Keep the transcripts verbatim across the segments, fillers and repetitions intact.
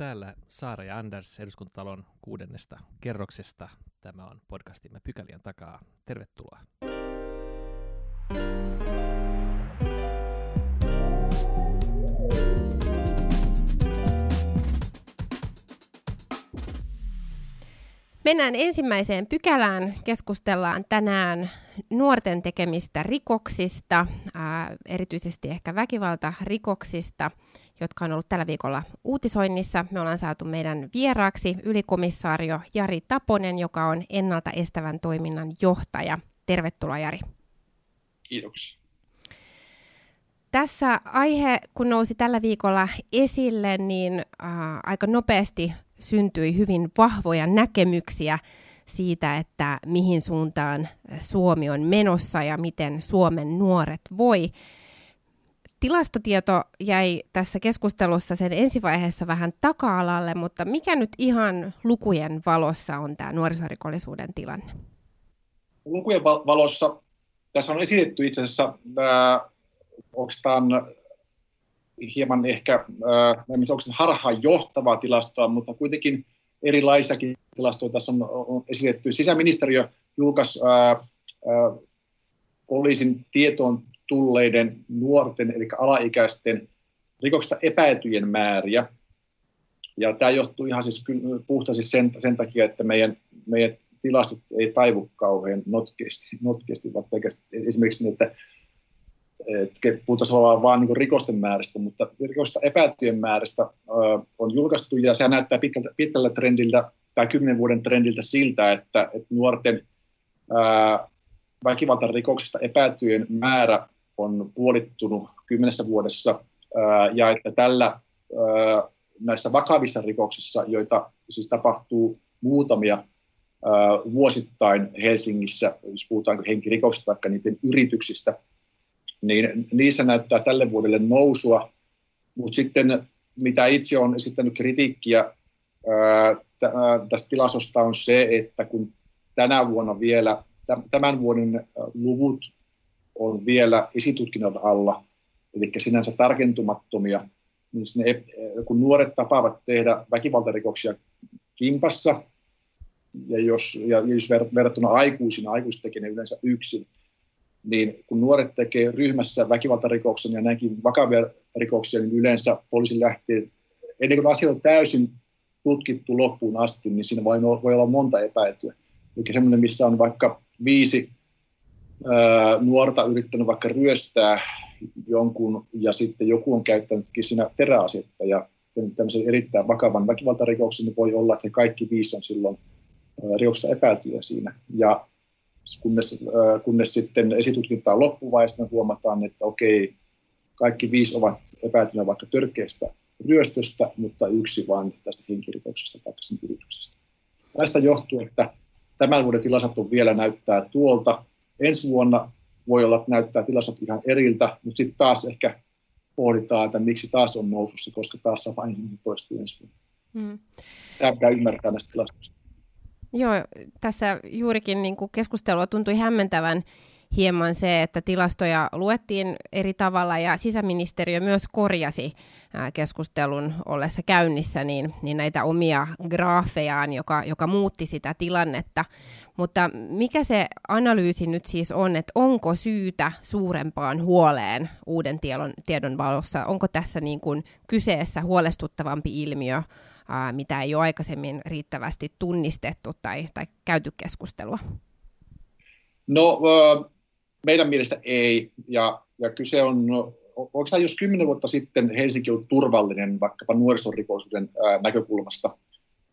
täällä Saara ja Anders eduskuntatalon kuudennesta kerroksesta. Tämä on podcastimme Pykälien takaa. Tervetuloa. Mennään ensimmäiseen pykälään. Keskustellaan tänään nuorten tekemistä rikoksista, ää, erityisesti ehkä väkivaltarikoksista, jotka on ollut tällä viikolla uutisoinnissa. Me ollaan saatu meidän vieraaksi ylikomissaario Jari Taponen, joka on ennalta estävän toiminnan johtaja. Tervetuloa, Jari. Kiitoksia. Tässä aihe, kun nousi tällä viikolla esille, niin ää, aika nopeasti syntyi hyvin vahvoja näkemyksiä siitä, että mihin suuntaan Suomi on menossa ja miten Suomen nuoret voi. Tilastotieto jäi tässä keskustelussa sen ensivaiheessa vähän taka-alalle, mutta mikä nyt ihan lukujen valossa on tämä nuorisorikollisuuden tilanne? Lukujen valossa tässä on esitetty itse asiassa äh, oikeastaan hieman ehkä, äh, en tiedä, onko se harhaan johtavaa tilastoa, mutta kuitenkin erilaisiakin tilastoja tässä on, on esitetty. Sisäministeriö julkaisi äh, äh, poliisin tietoon tulleiden nuorten, eli alaikäisten rikoksista epäiltyjen määriä. Ja tämä johtuu ihan siis puhtaasti sen, sen takia, että meidän, meidän tilastot ei taivu kauhean notkeasti, notkeasti vaan esimerkiksi että puhutaan ollaan vain niin rikosten määristä, mutta rikosta epäiltyjen määristä on julkaistu, ja se näyttää pitkältä, pitkällä trendiltä tai kymmenen vuoden trendiltä siltä, että, että nuorten ää, väkivaltarikoksista epäiltyjen määrä on puolittunut kymmenessä vuodessa, ää, ja että tällä ää, näissä vakavissa rikoksissa, joita siis tapahtuu muutamia ää, vuosittain Helsingissä, jos puhutaan henkirikoksista vaikka niiden yrityksistä, niin niissä näyttää tälle vuodelle nousua, mutta sitten mitä itse on esittänyt kritiikkiä ää, t- ää, tästä tilastosta on se, että kun tänä vuonna vielä, t- tämän vuoden luvut on vielä esitutkinnan alla, eli sinänsä tarkentumattomia, niin sinne, ää, kun nuoret tapaavat tehdä väkivaltarikoksia kimpassa, ja jos, ja jos ver- verrattuna aikuisina, aikuiset tekee ne yleensä yksin, niin kun nuoret tekee ryhmässä väkivaltarikoksen ja näinkin vakavia rikoksia, niin yleensä poliisi lähtee, ennen kuin asia on täysin tutkittu loppuun asti, niin siinä voi olla monta epäiltyä. Eli semmoinen, missä on vaikka viisi ää, nuorta yrittänyt vaikka ryöstää jonkun, ja sitten joku on käyttänytkin siinä teräasetta, ja tämmöisen erittäin vakavan väkivaltarikoksen, niin voi olla, että he kaikki viisi on silloin ää, rikoksessa epäiltyjä siinä. Ja Kunnes, kunnes sitten esitutkintaa loppuvaiheessa huomataan, että okei, kaikki viisi ovat epäiltyneet vaikka törkeästä ryöstöstä, mutta yksi vain tästä henkirikoksesta tai sen yrityksestä. Tästä johtuu, että tämän vuoden tilastot vielä näyttää tuolta. Ensi vuonna voi olla, että näyttää tilastot ihan eriltä, mutta sitten taas ehkä pohditaan, että miksi taas on nousussa, koska taas sama ihminen toistuu ensi vuonna. Hmm. Tämä pitää ymmärtää näistä tilastoista. Joo, tässä juurikin niin kuin keskustelua tuntui hämmentävän hieman se, että tilastoja luettiin eri tavalla ja sisäministeriö myös korjasi keskustelun ollessa käynnissä niin, niin näitä omia graafejaan, joka, joka muutti sitä tilannetta. Mutta mikä se analyysi nyt siis on, että onko syytä suurempaan huoleen uuden tiedon, tiedon valossa? Onko tässä niin kuin kyseessä huolestuttavampi ilmiö, mitä ei ole aikaisemmin riittävästi tunnistettu tai, tai käyty keskustelua? No meidän mielestä ei, ja, ja kyse on, oikeastaan jos kymmenen vuotta sitten Helsinki on turvallinen vaikkapa nuorisorikollisuuden näkökulmasta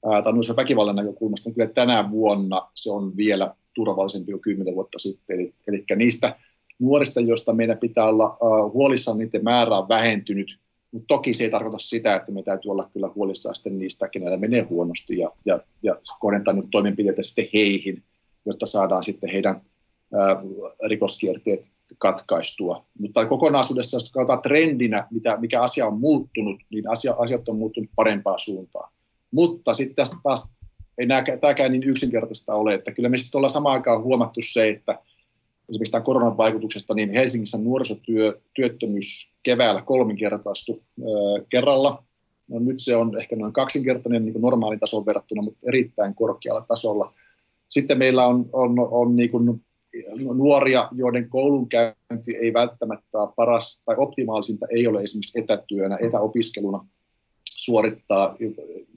tai nuorisoväkivallan näkökulmasta, niin kyllä tänä vuonna se on vielä turvallisempi kuin kymmenen vuotta sitten. Eli, eli niistä nuorista, joista meidän pitää olla huolissaan, niiden määrä on vähentynyt. Mutta toki se ei tarkoita sitä, että me täytyy olla kyllä huolissaan sitten niistä, kenellä menee huonosti, ja, ja, ja kohdentaa nyt toimenpiteitä sitten heihin, jotta saadaan sitten heidän ää, rikoskierteet katkaistua. Mutta kokonaisuudessa, jos katsotaan trendinä, mitä, mikä asia on muuttunut, niin asia, asiat on muuttunut parempaan suuntaan. Mutta sitten tästä taas ei nää, tämäkään niin yksinkertaista ole, että kyllä me sitten ollaan samaan aikaan huomattu se, että esimerkiksi tämän koronan vaikutuksesta, niin Helsingissä nuorisotyöttömyys keväällä kolminkertaistui kerralla, No nyt se on ehkä noin kaksinkertainen niin kuin normaalin tason verrattuna, mutta erittäin korkealla tasolla. Sitten meillä on, on, on niin kuin nuoria, joiden koulunkäynti ei välttämättä ole paras tai optimaalisinta ei ole esimerkiksi etätyönä, etäopiskeluna suorittaa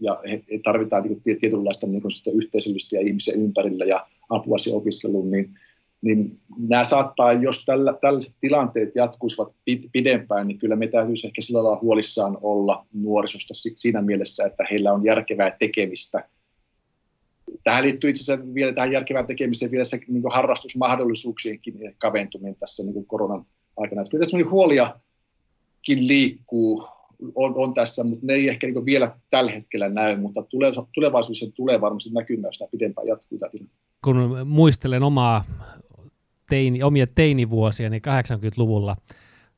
ja he tarvitaan tietynlaista niin kuin sitten yhteisöllistä ja ihmisiä ympärillä ja apua siihen opiskeluun, niin, niin nämä saattaa, jos tällä, tällaiset tilanteet jatkuisivat pidempään, niin kyllä me täytyisi ehkä sillä lailla huolissaan olla nuorisosta siinä mielessä, että heillä on järkevää tekemistä. Tähän liittyy itse asiassa vielä tähän järkevään tekemiseen vielä se niin kuin harrastusmahdollisuuksienkin kaventuminen tässä niin kuin koronan aikana. Kyllä tässä huoliakin liikkuu, on, on tässä, mutta ne ei ehkä niin kuin vielä tällä hetkellä näy, mutta tulevaisuudessa tulee varmasti näkymään, jos nämä pidempään jatkuu. Kun muistelen omaa teini, omia teinivuosia, niin kahdeksankymmentäluvulla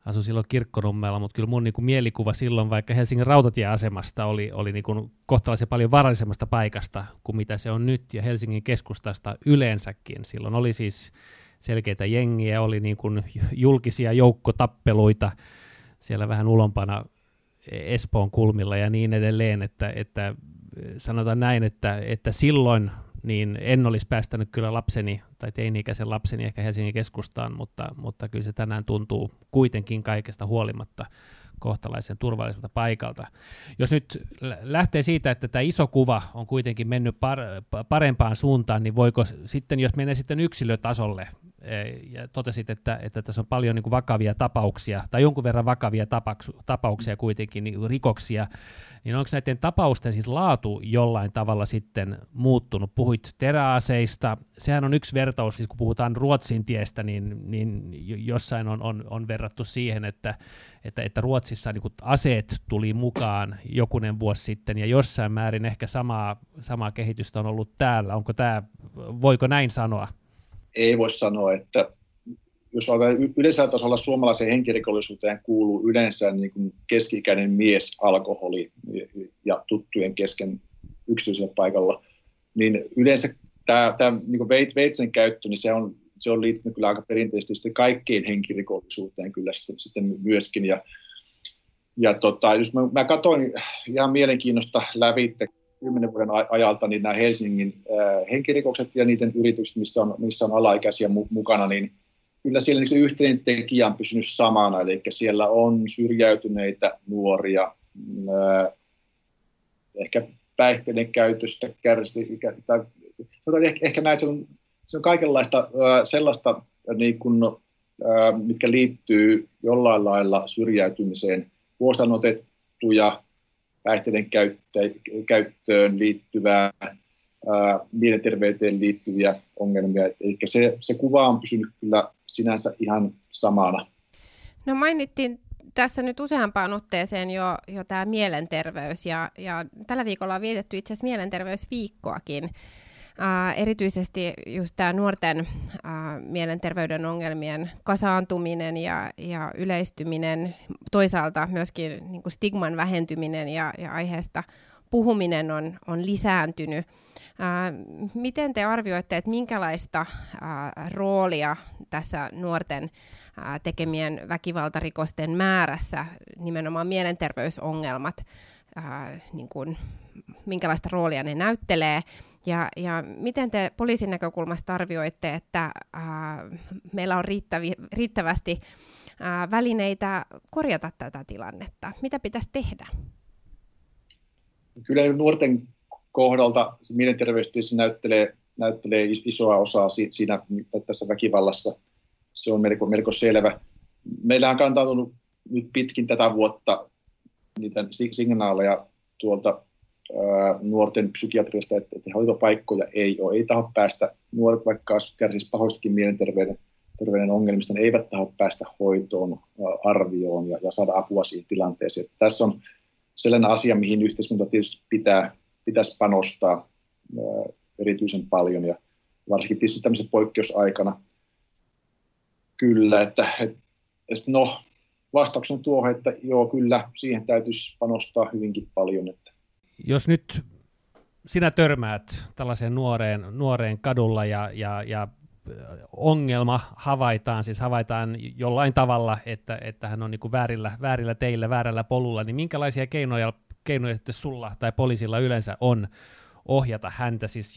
asuin silloin Kirkkonummella, mutta kyllä mun niin kuin mielikuva silloin, vaikka Helsingin rautatieasemasta oli, oli niin kuin kohtalaisen paljon varallisemmasta paikasta kuin mitä se on nyt, ja Helsingin keskustasta yleensäkin. Silloin oli siis selkeitä jengiä, oli niin kuin julkisia joukkotappeluita siellä vähän ulompana Espoon kulmilla ja niin edelleen, että, että sanotaan näin, että, että silloin niin en olisi päästänyt kyllä lapseni tai teini-ikäisen lapseni ehkä Helsingin keskustaan, mutta, mutta kyllä se tänään tuntuu kuitenkin kaikesta huolimatta kohtalaisen turvalliselta paikalta. Jos nyt lähtee siitä, että tämä iso kuva on kuitenkin mennyt par- parempaan suuntaan, niin voiko sitten, jos menee sitten yksilötasolle ja totesit, että, että tässä on paljon niin kuin vakavia tapauksia tai jonkun verran vakavia tapaks- tapauksia kuitenkin, niin rikoksia, niin onko näiden tapausten siis laatu jollain tavalla sitten muuttunut? Puhuit teräaseista, sehän on yksi vertaus, siis kun puhutaan Ruotsin tiestä, niin, niin jossain on, on, on verrattu siihen, että, että, että Ruotsissa niin kuin aseet tuli mukaan jokunen vuosi sitten ja jossain määrin ehkä samaa, samaa kehitystä on ollut täällä. Onko tämä, voiko näin sanoa? Ei voi sanoa, että jos yleisellä tasolla suomalaiseen henkirikollisuuteen kuuluu yleensä niin kuin keski-ikäinen mies, alkoholi ja tuttujen kesken yksityisellä paikalla, niin yleensä tämä, tämä niin kuin veitsen käyttö, niin se on, se on liittynyt kyllä aika perinteisesti sitten kaikkein henkirikollisuuteen kyllä sitten, sitten myöskin. Ja, ja tota, jos mä, mä katsoin ihan mielenkiinnosta lävitse kymmenen vuoden ajalta niin nämä Helsingin äh, henkirikokset ja niiden yritykset, missä on, missä on alaikäisiä mu- mukana, niin kyllä siellä niin se yhteinen tekijä on pysynyt samana. Eli siellä on syrjäytyneitä nuoria, äh, ehkä päihteiden käytöstä kärsi, tai, tai ehkä, ehkä näin, se on, se on kaikenlaista äh, sellaista, niin kuin, äh, mitkä liittyy jollain lailla syrjäytymiseen. Huostaanotettuja, päihteiden käyttöön liittyvää, ää, mielenterveyteen liittyviä ongelmia. Eli se, se kuva on pysynyt kyllä sinänsä ihan samana. No mainittiin tässä nyt useampaan otteeseen jo, jo tämä mielenterveys, ja, ja tällä viikolla on vietetty itse asiassa mielenterveysviikkoakin. Ää, erityisesti just tämä nuorten ää, mielenterveyden ongelmien kasaantuminen ja, ja yleistyminen, toisaalta myöskin niin kuin stigman vähentyminen ja, ja aiheesta puhuminen on, on lisääntynyt. Ää, miten te arvioitte, että minkälaista ää, roolia tässä nuorten ää, tekemien väkivaltarikosten määrässä nimenomaan mielenterveysongelmat, ää, niin kuin, minkälaista roolia ne näyttelee? Ja, ja miten te poliisin näkökulmasta arvioitte, että ää, meillä on riittävi, riittävästi ää, välineitä korjata tätä tilannetta? Mitä pitäisi tehdä? Kyllä nuorten kohdalta se mielenterveys näyttelee, näyttelee isoa osaa siinä tässä väkivallassa. Se on melko, melko selvä. Meillä on kantautunut nyt pitkin tätä vuotta niitä signaaleja tuolta nuorten psykiatrista, että hoitopaikkoja ei ole, ei taho päästä. Nuoret, vaikka kärsisivät pahoistakin mielenterveyden terveyden ongelmista, ne eivät taho päästä hoitoon, arvioon ja, ja saada apua siihen tilanteeseen. Tässä on sellainen asia, mihin yhteiskunta tietysti pitää, pitäisi panostaa erityisen paljon, ja varsinkin tietysti tämmöisen poikkeusaikana. Kyllä, että et, et no, vastauksena tuohon, että joo, kyllä, siihen täytyisi panostaa hyvinkin paljon, että jos nyt sinä törmäät tällaiseen nuoreen, nuoreen kadulla ja, ja, ja ongelma havaitaan, siis havaitaan jollain tavalla, että, että hän on niin kuin väärillä, väärillä teillä, väärällä polulla, niin minkälaisia keinoja keinoja sitten sulla tai poliisilla yleensä on ohjata häntä siis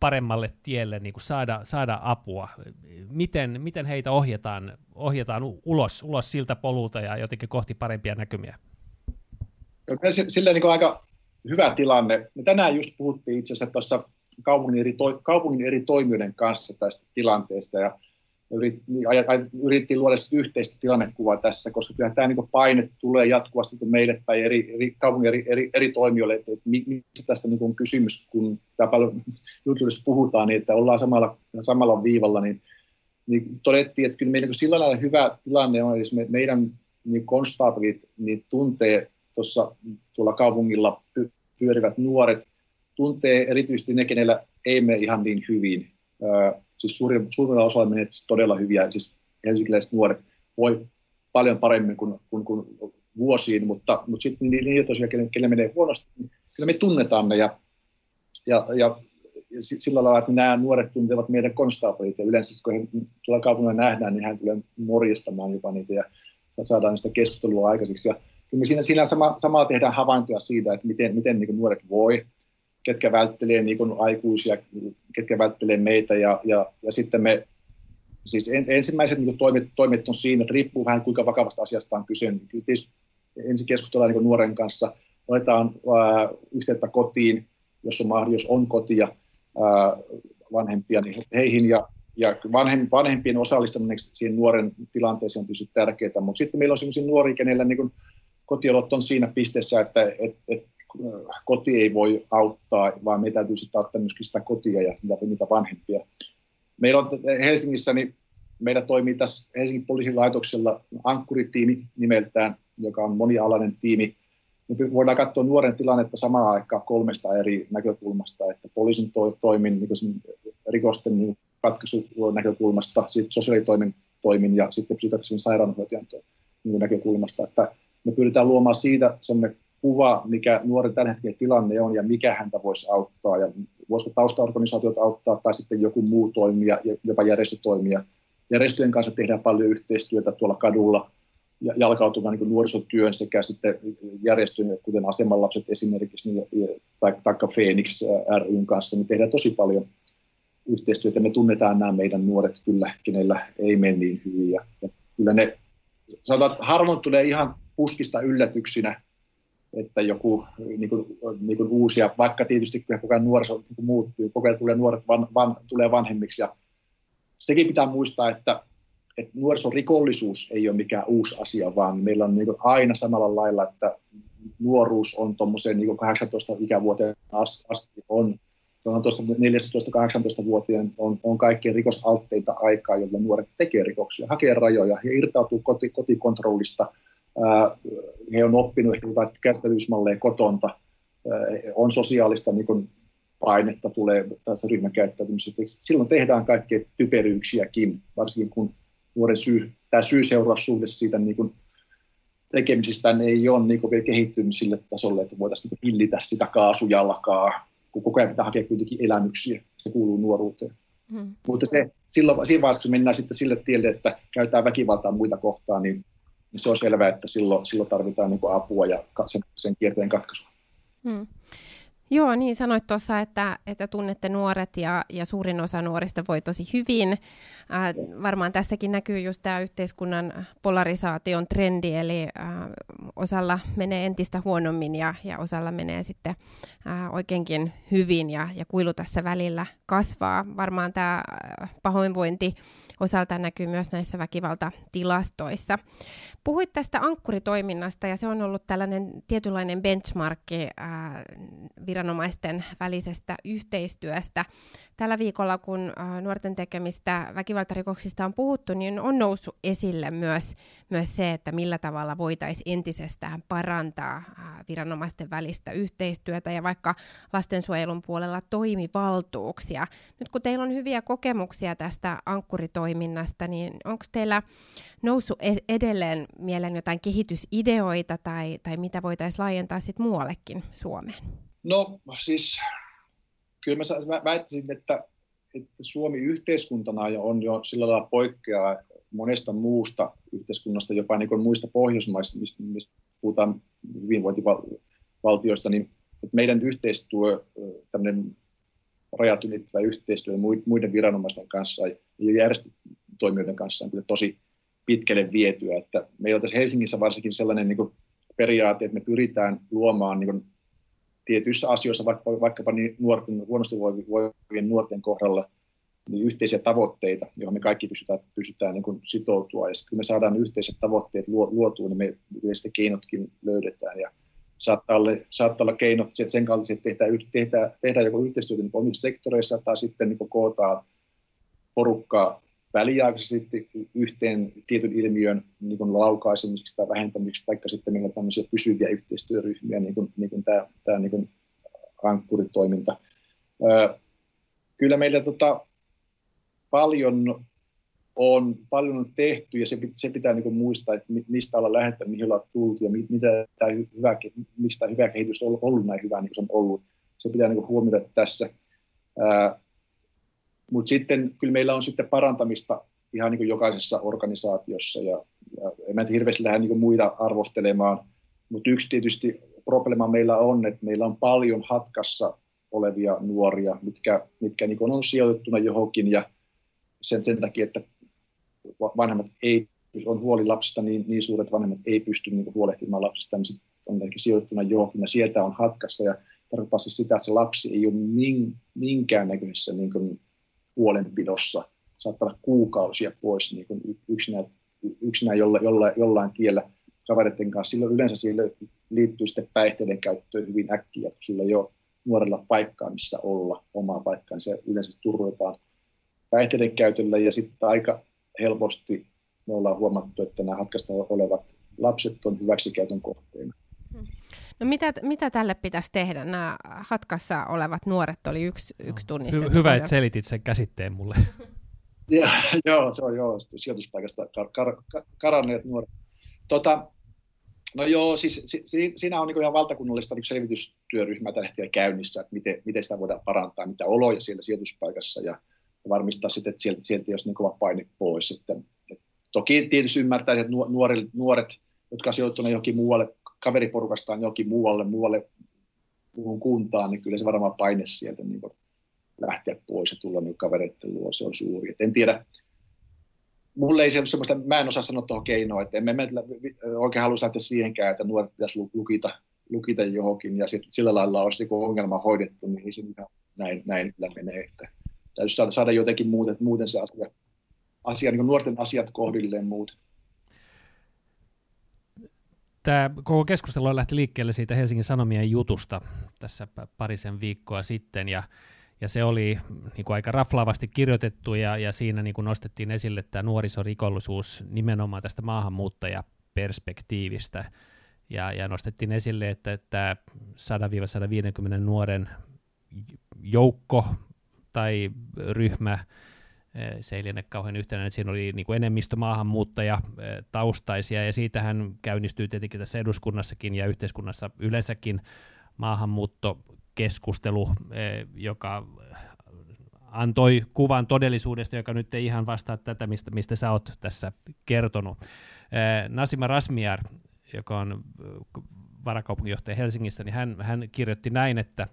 paremmalle tielle, niin kuin saada, saada apua? Miten, miten heitä ohjataan, ohjataan ulos, ulos siltä polulta ja jotenkin kohti parempia näkymiä? No, silleen niin kuin aika hyvä tilanne. Me tänään just puhuttiin itse asiassa tuossa kaupungin eri, kaupungin eri toimijoiden kanssa tästä tilanteesta ja yritettiin luoda yhteistä tilannekuvaa tässä, koska kyllä tämä niin kuin paine tulee jatkuvasti meille tai eri, eri kaupungin eri, eri, eri toimijoille, että et, mistä tästä niin kuin on kysymys, kun tämä paljon julkisuudessa puhutaan, niin että ollaan samalla, samalla viivalla, niin, niin todettiin, että kyllä meillä niin sillä lailla hyvä tilanne on, eli me, meidän niin konstaapelit niin tuntee tuossa tuolla kaupungilla pyörivät nuoret, tuntee erityisesti ne, kenellä ei mene ihan niin hyvin. Siis suurimmalla osalla menee todella hyviä, siis helsinkiläiset nuoret voi paljon paremmin kuin, kuin, kuin vuosiin, mutta, mutta sitten niitä tosiaan, kenellä menee huonosti, niin kyllä me tunnetaan ne ja, ja, ja sillä lailla, että nämä nuoret tuntevat meidän konstaapelit ja yleensä kun he tuolla kaupungilla nähdään, niin hän tulee morjistamaan jopa niitä ja saadaan sitä keskustelua aikaiseksi. Ja kyllä me siinä, siinä sama, samalla tehdään havaintoja siitä, että miten, miten niin kuin nuoret voi, ketkä välttelee niin kuin aikuisia, ketkä välttelee meitä ja, ja, ja sitten me, siis en, ensimmäiset niin kuin toimet, toimet on siinä, että riippuu vähän kuinka vakavasta asiasta on kyse. Tietysti ensin keskustellaan niin kuin nuoren kanssa, otetaan ää, yhteyttä kotiin, jos on mahdollista, jos on kotia ää, vanhempia, niin heihin ja, ja vanhem, vanhempien osallistaminen siihen nuoren tilanteeseen on tietysti tärkeää, mutta sitten meillä on sellaisia nuoria, kenellä niin kuin kotiolot on siinä pisteessä, että et, et, koti ei voi auttaa, vaan meidän täytyy sitten auttaa myöskin sitä kotia ja niitä vanhempia. Meillä on Helsingissä, niin meillä toimii tässä Helsingin poliisilaitoksella Ankkuri-tiimi nimeltään, joka on monialainen tiimi. Me voidaan katsoa nuoren tilannetta samaan aikaan kolmesta eri näkökulmasta, että poliisin to- toimin, niin rikosten niin katkaistunäkökulmasta, sitten sosiaalitoimen toimin ja sitten psykiatrisen sairaanhoitajan niin näkökulmasta. Että me pyritään luomaan siitä sellainen kuva, mikä nuoren tällä hetkellä tilanne on ja mikä häntä voisi auttaa ja voisiko taustaorganisaatiot auttaa tai sitten joku muu toimija, jopa järjestötoimija. Järjestöjen kanssa tehdään paljon yhteistyötä tuolla kadulla ja jalkautuvan niin kuin nuorisotyön sekä sitten järjestöjen, kuten Asemanlapset esimerkiksi tai, tai Phoenix ry:n kanssa, niin tehdään tosi paljon yhteistyötä. Me tunnetaan nämä meidän nuoret kyllä, kenellä ei mene niin hyvin ja, ja kyllä ne sanotaan, että harvoin tulee ihan puskista yllätyksinä, että joku niin kuin, niin kuin uusia, vaikka tietysti koko ajan nuoriso niin muuttuu, koko ajan tulee nuoret van, van, tulee vanhemmiksi. Ja sekin pitää muistaa, että, että nuorisorikollisuus ei ole mikään uusi asia, vaan meillä on niin kuin aina samalla lailla, että nuoruus on tuommoisen niin kahdeksantoista-ikävuotiaan asti, on neljätoista-kahdeksantoista-vuotiaan on, on kaikkien rikosaltteita aikaa, jolloin nuoret tekee rikoksia, hakee rajoja ja irtautuu koti, kotikontrollista. He on oppinut ehkä jotain käyttäytymismalleja kotonta, on sosiaalista niin kuin painetta tulee tässä ryhmäkäyttäytymisessä. Silloin tehdään kaikkea typeryyksiäkin, varsinkin kun nuoren syy, tämä syy-seuraussuhde siitä niin kuin tekemisistään ei ole niin kuin vielä kehittynyt sille tasolle, että voitaisiin hillitä sitä kaasujalkaa, kun koko ajan pitää hakea kuitenkin elämyksiä, se kuuluu nuoruuteen. Hmm. Mutta se, silloin, siinä vaiheessa, kun mennään sitten sille tielle, että käytetään väkivaltaa muita kohtaan, niin se on selvää, että silloin, silloin tarvitaan niin kuin apua ja sen, sen kierteen katkaisua. Hmm. Joo, niin sanoit tuossa, että, että tunnette nuoret ja, ja suurin osa nuorista voi tosi hyvin. Äh, varmaan tässäkin näkyy just tämä yhteiskunnan polarisaation trendi, eli äh, osalla menee entistä huonommin ja, ja osalla menee sitten äh, oikeinkin hyvin ja, ja kuilu tässä välillä kasvaa. Varmaan tämä pahoinvointi osaltaan näkyy myös näissä väkivaltatilastoissa. Puhuit tästä ankkuritoiminnasta ja se on ollut tällainen tietynlainen benchmarkki ää, viranomaisten välisestä yhteistyöstä. Tällä viikolla, kun ää, nuorten tekemistä väkivaltarikoksista on puhuttu, niin on noussut esille myös, myös se, että millä tavalla voitaisiin entisestään parantaa ää, viranomaisten välistä yhteistyötä ja vaikka lastensuojelun puolella toimivaltuuksia. Nyt kun teillä on hyviä kokemuksia tästä ankkuritoiminnasta, toiminnasta, niin onko teillä noussut edelleen mieleen jotain kehitysideoita tai, tai mitä voitaisiin laajentaa sit muuallekin Suomeen? No siis kyllä mä väittäisin, että, että Suomi yhteiskuntana on jo sillä lailla poikkeaa monesta muusta yhteiskunnasta, jopa niin kuin muista Pohjoismaista, mistä puhutaan hyvinvointivaltioista, niin meidän yhteistyö, tämmöinen rajat ylittävä yhteistyö muiden viranomaisten kanssa ja järjestötoimijoiden kanssa on kyllä tosi pitkälle vietyä. Että meillä on tässä Helsingissä varsinkin sellainen niin kuin periaate, että me pyritään luomaan niin kuin tietyissä asioissa, vaikkapa niin nuorten, huonosti voivien nuorten kohdalla, niin yhteisiä tavoitteita, joihin me kaikki pystytään, pystytään niin kuin sitoutua. Ja sitten kun me saadaan yhteiset tavoitteet luotua, niin me yleisesti keinotkin löydetään. Ja saattaa olla, saattaa olla keinot sen kaltaisia, että tehdään, tehdään, tehdään joko yhteistyötä niin omissa sektoreissa tai sitten niin kootaan porukkaa väliaikaisesti yhteen tietyn ilmiön niin kuin laukaisemiseksi tai vähentämiseksi, tai sitten meillä on tämmöisiä pysyviä yhteistyöryhmiä, niin kuin, niin kuin tämä, tämä niin kuin ankkuritoiminta. Öö, kyllä meillä tota, paljon on paljon on tehty, ja se, se pitää niin kuin muistaa, että mistä ollaan lähdetty, mihin ollaan tultu, ja mitä tämä hyvä, mistä hyvä kehitys on ollut näin hyvä, niin kuin se on ollut. Se pitää niin kuin huomioida tässä. Öö, Mutta sitten kyllä meillä on sitten parantamista ihan niin kuin jokaisessa organisaatiossa, ja, ja en mä hirveästi lähde niin kuin muita arvostelemaan, mutta yksi tietysti problema meillä on, että meillä on paljon hatkassa olevia nuoria, mitkä, mitkä niin kuin on sijoitettuna johonkin, ja sen, sen takia, että vanhemmat ei, jos on huoli lapsista, niin, niin suuret vanhemmat ei pysty niin kuin huolehtimaan lapsista, niin on sijoitettuna johonkin, ja sieltä on hatkassa, ja tarkoittaa siis sitä, että se lapsi ei ole minkäännäköisessä niin kuin huolenpidossa, saattaa olla kuukausia pois niin kuin yksinä, yksinä jolla, jolla, jollain tiellä kavereiden kanssa. Silloin yleensä sille liittyy sitten päihteiden käyttöön hyvin äkkiä, kun sillä ei ole nuorella paikkaa, missä olla omaa paikkaan. Se yleensä turvataan päihteiden käytöllä, ja sitten aika helposti me ollaan huomattu, että nämä hatkasta olevat lapset on hyväksikäytön kohteena. No mitä, mitä tälle pitäisi tehdä? Nämä hatkassa olevat nuoret oli yksi, yksi tunnistettu. Hy- hyvä, että selitit sen käsitteen mulle. ja, joo, se on joo, sijoituspaikasta kar- kar- kar- karanneet nuoret. Tota, no joo, siis si- si- siinä on niin kuin ihan valtakunnallista niin selvitystyöryhmää tällä hetkellä käynnissä, että miten, miten sitä voidaan parantaa, mitä oloja siellä sijoituspaikassa, ja varmistaa sitten, että sieltä, sieltä ei ole niin kova paine pois. Että, et, toki tietysti ymmärtää, että nu- nuoret, nuoret, jotka on sijoittuneet johonkin muualle, kaveriporukastaan johonkin muualle, muualle muuhun kuntaan, niin kyllä se varmaan paine sieltä niin lähteä pois ja tulla niin kavereiden luo, se on suuri. Et en tiedä, mulle ei semmoista, mä en osaa sanoa tuohon keinoa, että en, en, en oikein halua lähteä siihenkään, että nuoret pitäisi lukita, lukita johonkin, ja sit, sillä lailla olisi niin ongelma hoidettu, niin se ihan näin, näin menee. Että täytyy saada, saada jotenkin muuten, muuten se asia, asia niin nuorten asiat kohdilleen muuten. Tämä koko keskustelu lähti liikkeelle siitä Helsingin Sanomien jutusta tässä parisen viikkoa sitten, ja, ja se oli niin kuin aika raflaavasti kirjoitettu, ja, ja siinä niin kuin nostettiin esille tämä nuorisorikollisuus nimenomaan tästä maahanmuuttajaperspektiivistä, ja, ja nostettiin esille, että tämä sata–sata viisikymmentä nuoren joukko tai ryhmä, se ei liene kauhean yhtenäinen, että siinä oli niin kuin enemmistö maahanmuuttajataustaisia, ja siitähän käynnistyy tietenkin tässä eduskunnassakin ja yhteiskunnassa yleensäkin maahanmuuttokeskustelu, joka antoi kuvan todellisuudesta, joka nyt ei ihan vastaa tätä, mistä, mistä sä oot tässä kertonut. Naisima Rasmiar, joka on varakaupunginjohtaja Helsingissä, niin hän, hän kirjoitti näin, että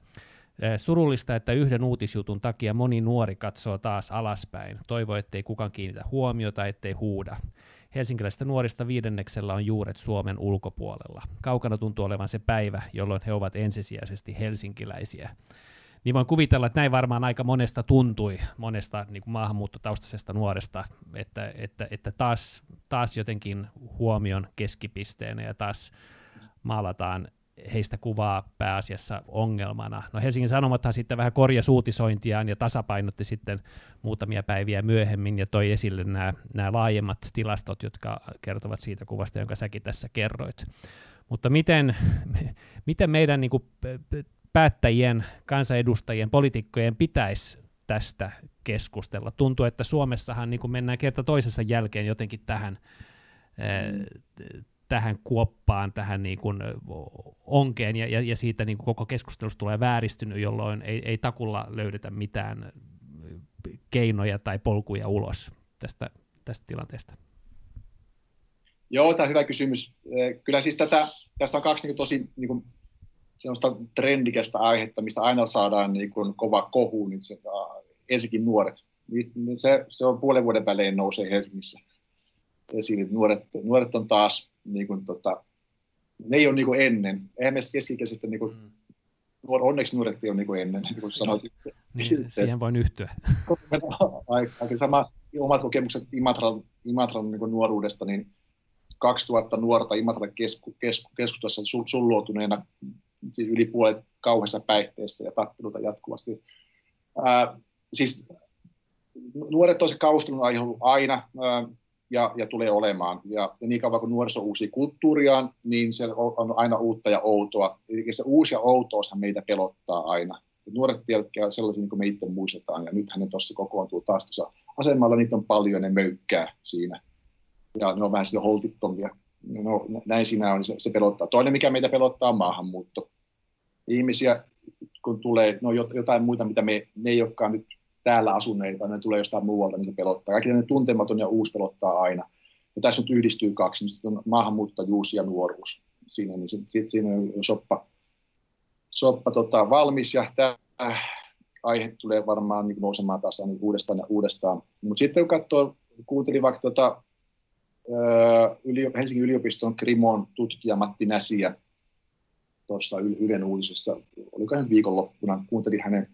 surullista, että yhden uutisjutun takia moni nuori katsoo taas alaspäin. Toivoo, ettei kukaan kiinnitä huomiota, ettei huuda. Helsinkiläisistä nuorista viidenneksellä on juuret Suomen ulkopuolella. Kaukana tuntuu olevan se päivä, jolloin he ovat ensisijaisesti helsinkiläisiä. Niin voin kuvitella, että näin varmaan aika monesta tuntui, monesta niin kuin maahanmuuttotaustaisesta nuoresta, että, että, että taas, taas jotenkin huomion keskipisteenä, ja taas maalataan heistä kuvaa pääasiassa ongelmana. No Helsingin Sanomathan sitten vähän korjasi uutisointiaan ja tasapainotti sitten muutamia päiviä myöhemmin ja toi esille nämä, nämä laajemmat tilastot, jotka kertovat siitä kuvasta, jonka säkin tässä kerroit. Mutta miten, miten meidän niin kuin päättäjien, kansanedustajien, poliitikkojen pitäisi tästä keskustella? Tuntuu, että Suomessahan niin kuin mennään kerta toisessa jälkeen jotenkin tähän mm. tähän kuoppaan, tähän niin kuin onkeen, ja, ja siitä niin kuin koko keskustelusta tulee vääristynyt, jolloin ei, ei takulla löydetä mitään keinoja tai polkuja ulos tästä, tästä tilanteesta. Joo, tämä on hyvä kysymys. Kyllä siis tätä tässä on kaksi niin kuin, tosi niin kuin, sellaista trendikästä aihetta, mistä aina saadaan niin kuin, kova kohu, niin se, äh, ensikin nuoret. Se, se on puolen vuoden välein nousee Helsingissä esille. Nuoret, nuoret on taas, niin kuin, tota, ne ei ole niin kuin ennen. Eihän meistä keski-ikäisistä, niin kuin, onneksi nuoret ei ole niin kuin ennen, niin kuin sanoit. Niin, siihen voin yhtyä. Aika sama omat kokemukset Imatran, Imatran niin kuin nuoruudesta, niin kaksituhatta nuorta Imatran kesku, kesku, keskustassa sulloutuneena, siis yli puolet kauheassa päihteessä ja tappeluita jatkuvasti. Ää, siis nuoret on se kaustelun aihe ollut aina ää, ja, ja tulee olemaan. Ja, ja niin kauan kuin nuoriso uusi kulttuuriaan, niin se on aina uutta ja outoa. Eli se uusi ja outoushan meitä pelottaa aina. Et nuoret pelkkää sellaisia, niin kuin me itse muistetaan. Ja nythän ne tuossa kokoontuu taas tuossa asemalla. Niitä on paljon, ne möykkää siinä. Ja ne on vähän silleen holtittomia. No, näin siinä on, se, se pelottaa. Toinen, mikä meitä pelottaa, on maahanmuutto. Ihmisiä, kun tulee no jotain muita, mitä me, ne ei olekaan nyt täällä asuneita, ne tulee jostain muualta, niin se pelottaa. Kaikki ne tuntematon ja uusi pelottaa aina. Ja tässä nyt yhdistyy kaksi, niin sitten on maahanmuuttajuus ja nuoruus. Siinä, niin sit, siinä on soppa, soppa tota, valmis, ja tämä aihe tulee varmaan niin nousemaan taas niin uudestaan ja uudestaan. Mutta sitten kun katsoo, kuuntelin vaikka tota, Helsingin yliopiston Krimon tutkija Matti Näsiä tuossa Ylen uutisessa, olikohan viikonloppuna, kuuntelin hänen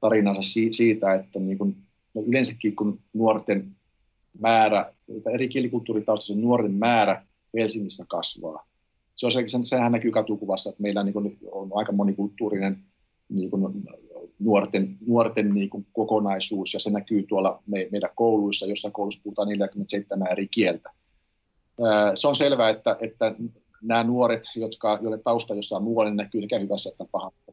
tarinansa siitä, että niin kun, no yleensäkin kun nuorten määrä, eri kielikulttuuritaustaisen nuorten määrä Helsingissä kasvaa. Se on se, sehän näkyy katukuvassa, että meillä niin kun, on aika monikulttuurinen niin kun, nuorten, nuorten niin kun, kokonaisuus, ja se näkyy tuolla me, meidän kouluissa, jossa koulussa puhutaan neljäkymmentäseitsemän eri kieltä. Öö, se on selvää, että, että nämä nuoret, jotka, joille tausta jossain muualla, niin näkyy sekä hyvässä että pahassa.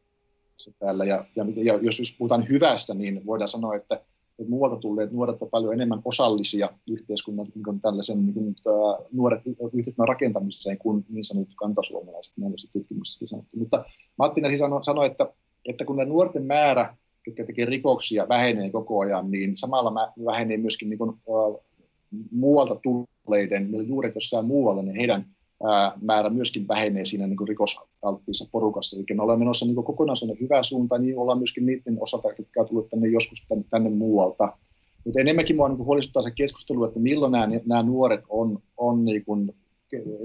Täällä. Ja, ja, ja jos puhutaan hyvässä, niin voidaan sanoa, että, että muualta tulleet nuoret ovat paljon enemmän osallisia yhteiskunnan niin tällaisen niin kuin, uh, nuoret yhteiskunnan rakentamiseen kuin niin sanotut kantasuomalaiset, näin tutkimuksessakin sanottu. Mutta Matti Näsi sanoi, sano, että, että kun ne nuorten määrä, jotka tekee rikoksia, vähenee koko ajan, niin samalla mä, vähenee myöskin niin kuin, uh, muualta tulleiden, ne juuret jossain muualla, niin heidän määrä myöskin vähenee siinä niin kuin rikosalttiissa porukassa. Eli me ollaan menossa niin kuin kokonaan sellainen hyvä suunta, niin ollaan myöskin niiden osalta, jotka on tullut tänne joskus tänne, tänne muualta. Mutta enemmänkin minua niin huolestuttaa se keskustelu, että milloin nämä, nämä nuoret on, on niin kuin,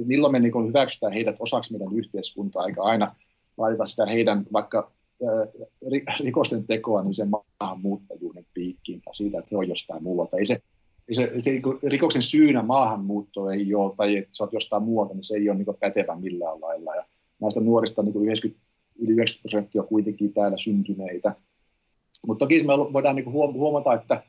milloin me niin kuin hyväksytään heidät osaksi meidän yhteiskuntaa, eikä aina laiteta sitä heidän vaikka äh, rikosten tekoa niin sen maahanmuuttajuuden piikkiin tai siitä, että he on jostain muualta. Ei se Se, se, rikoksen syynä maahanmuutto ei ole, tai että sä oot jostain muualta, niin se ei ole niin kuin pätevä millään lailla. Ja näistä nuorista niin kuin yhdeksänkymmentä, yli yhdeksänkymmentä prosenttia on kuitenkin täällä syntyneitä. Mutta toki me voidaan niin kuin huomata, että,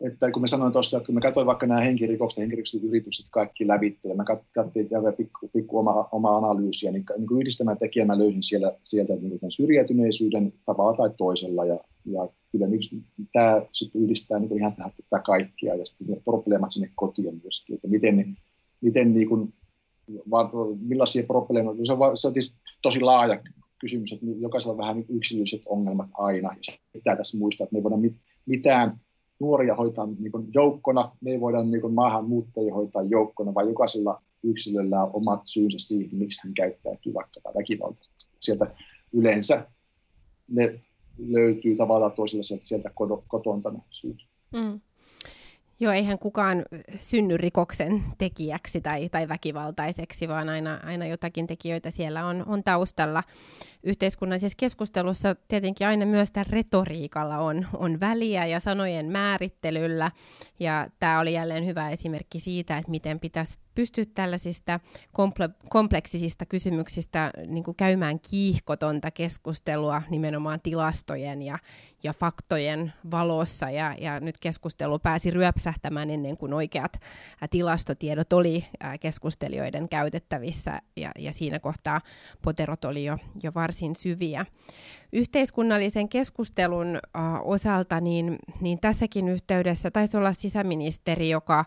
että kun me sanoin tuossa, että kun me katsoin vaikka nämä henkirikokset, henkirikokset yritykset kaikki lävitse, ja mä katsoin vielä pikku, pikku oma, oma analyysiä, niin, niin kuin yhdistämään tekijä mä löysin siellä, sieltä niin kuin syrjäytyneisyyden tavalla tai toisella, ja, ja kyllä niin, tämä sitten yhdistää niin ihan tähän tätä kaikkia ja sitten ne probleemat sinne kotiin myöskin, että miten, miten niin kuin, millaisia probleemoja, se on, se on tosi laaja kysymys, että jokaisella on vähän niin yksilölliset ongelmat aina, ja pitää tässä muistaa, että me ei voida mitään nuoria hoitaa niin kuin joukkona, me ei voida niin kuin maahanmuuttajia hoitaa joukkona, vaan jokaisella yksilöllä on omat syynsä siihen, miksi hän käyttäytyy vaikkapa väkivaltaisesti. Sieltä yleensä ne löytyy tavallaan toisella sieltä kotontana syyt. Mm. Joo, eihän kukaan synny rikoksen tekijäksi tai, tai väkivaltaiseksi, vaan aina, aina jotakin tekijöitä siellä on, on taustalla. Yhteiskunnallisessa keskustelussa tietenkin aina myös tämän retoriikalla on, on väliä ja sanojen määrittelyllä. Ja tämä oli jälleen hyvä esimerkki siitä, että miten pitäisi pystyä tällaisista komple- kompleksisista kysymyksistä niin kuin käymään kiihkotonta keskustelua nimenomaan tilastojen ja, ja faktojen valossa. Ja, ja nyt keskustelu pääsi ryöpsähtämään ennen kuin oikeat tilastotiedot oli keskustelijoiden käytettävissä. Ja, ja siinä kohtaa poterot oli jo, jo varsin syviä. Yhteiskunnallisen keskustelun äh, osalta niin, niin tässäkin yhteydessä taisi olla sisäministeri, joka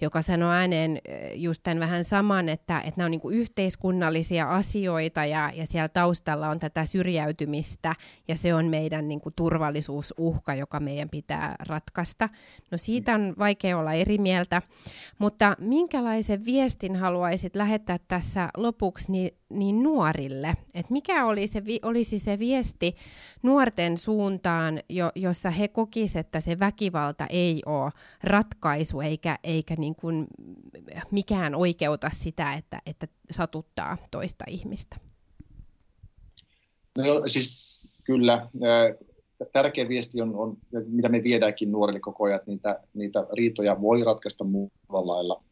joka sanoi ääneen just tämän vähän saman, että, että nämä on niin kuin yhteiskunnallisia asioita ja, ja siellä taustalla on tätä syrjäytymistä ja se on meidän niin kuin turvallisuusuhka, joka meidän pitää ratkaista. No siitä on vaikea olla eri mieltä, mutta minkälaisen viestin haluaisit lähettää tässä lopuksi niin, niin nuorille? Et mikä oli se, olisi se viesti nuorten suuntaan, jo, jossa he kokisivat, että se väkivalta ei ole ratkaisu eikä, eikä niin kuin mikään oikeuta sitä, että, että satuttaa toista ihmistä? No siis kyllä. Tärkeä viesti on, on, mitä me viedäänkin nuorille koko ajan, että niitä, niitä riitoja voi ratkaista muulla lailla.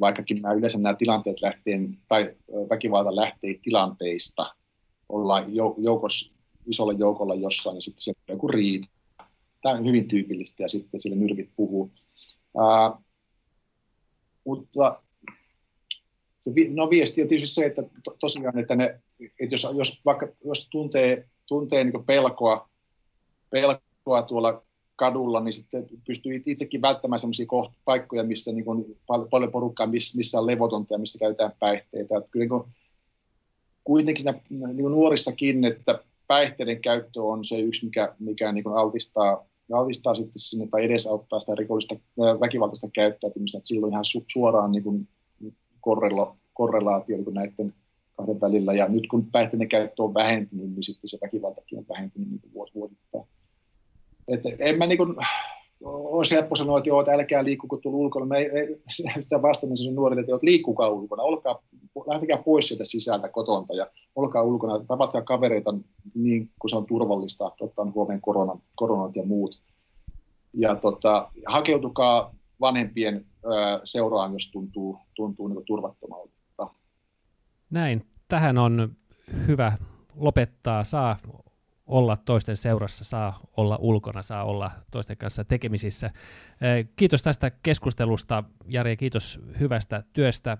Vaikkakin nämä, yleensä nämä tilanteet lähtien, tai väkivalta lähtee tilanteista, ollaan joukossa, isolla joukolla jossain ja sitten se on joku riita. Tämä on hyvin tyypillistä ja sitten sille nyrkit puhuu. Uh, mutta se, no viesti on tietysti se, että to, tosiaan, että, ne, että jos, jos, vaikka, jos tuntee, tuntee niin pelkoa, pelkoa tuolla kadulla, niin sitten pystyy itsekin välttämään sellaisia koht- paikkoja, missä niin kuin, pal- paljon porukkaa, miss, missä on levotonta ja missä käytetään päihteitä. Että kyllä niin kuin, kuitenkin siinä, niin kuin nuorissakin, että päihteiden käyttö on se yksi, mikä, mikä niin kuin altistaa, altistaa sitten sinne tai edesauttaa sitä rikollista väkivaltaista käyttäytymistä. Että silloin ihan su- suoraan niin kuin korrelo, korrelaatio niin kuin näiden kahden välillä. Ja nyt kun päihteiden käyttö on vähentynyt, niin sitten se väkivaltakin on vähentynyt niin kuin vuosi vuosittain. Että en mä niin kuin olisi helppo sanoa, että joo, että älkää liikkuko tuolla ulkona. Me ei, ei, sitä vastaan sen nuorille, että liikkukaa ulkona, olkaa, lähtekää pois sieltä sisältä kotonta ja olkaa ulkona, tavatkaa kavereita niin kuin se on turvallista, ottaen huomioon koronan, koronat ja muut. Ja tota, hakeutukaa vanhempien ö, seuraan, jos tuntuu, tuntuu niin kuin turvattomalta. Näin, tähän on hyvä lopettaa. Saa olla toisten seurassa, saa olla ulkona, saa olla toisten kanssa tekemisissä. Kiitos tästä keskustelusta, Jari, kiitos hyvästä työstä.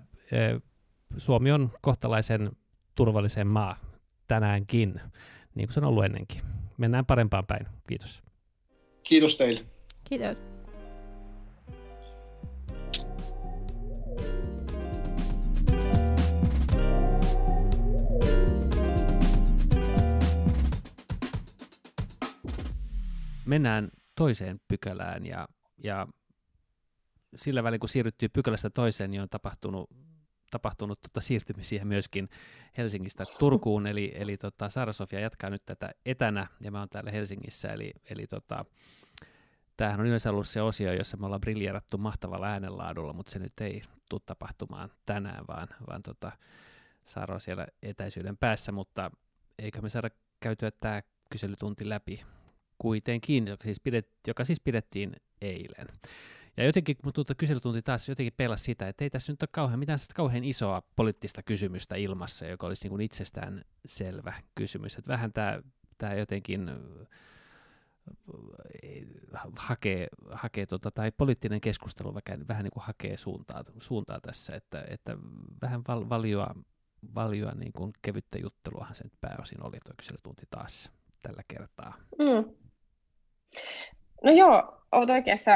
Suomi on kohtalaisen turvallisen maa tänäänkin, niin kuin se on ollut ennenkin. Mennään parempaan päin. Kiitos. Kiitos teille. Kiitos. Mennään toiseen pykälään ja, ja sillä välin kun siirryttyy pykälästä toiseen, niin on tapahtunut, tapahtunut tota siirtymisiä myöskin Helsingistä Turkuun, eli, eli tota Saara-Sofia jatkaa nyt tätä etänä ja mä oon täällä Helsingissä, eli, eli tota, tämähän on yleensä ollut se osio, jossa me ollaan briljerattu mahtavalla äänenlaadulla, mutta se nyt ei tule tapahtumaan tänään, vaan, vaan tota, Saara on siellä etäisyyden päässä, mutta eikö me saada käytyä tämä kyselytunti läpi kuitenkin, joka siis, pidet, joka siis pidettiin eilen. Ja jotenkin mun tuntuu, että kyselytunti taas jotenkin pelasi sitä, että ei tässä nyt ole kauhean, mitään kauhean isoa poliittista kysymystä ilmassa, joka olisi niin kuin itsestään selvä kysymys. Että vähän tämä, tämä jotenkin hakee, hakee tuota, tai poliittinen keskustelu vähän niin kuin hakee suuntaa, suuntaa tässä, että, että vähän val, valioa, valioa niin kuin kevyttä jutteluahan sen pääosin oli tuo kyselytunti taas tällä kertaa. Mm. No joo, olet oikeassa.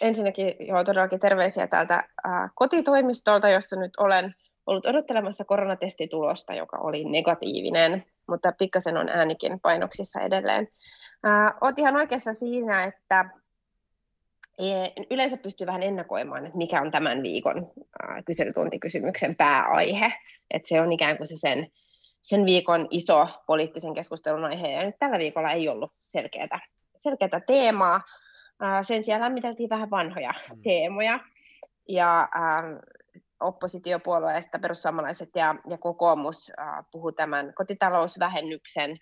Ensinnäkin joo, todellakin terveisiä täältä ää, kotitoimistolta, jossa nyt olen ollut odottelemassa koronatestitulosta, joka oli negatiivinen, mutta pikkasen on äänikin painoksissa edelleen. Ää, olet ihan oikeassa siinä, että yleensä pystyy vähän ennakoimaan, että mikä on tämän viikon ää, kyselytuntikysymyksen pääaihe. Et se on ikään kuin se sen sen viikon iso poliittisen keskustelun aihe, ja nyt tällä viikolla ei ollut selkeätä, selkeätä teemaa. Sen sijaan lämmiteltiin vähän vanhoja mm. teemoja, ja äh, oppositiopuolueista perussuomalaiset ja, ja kokoomus äh, puhu tämän kotitalousvähennyksen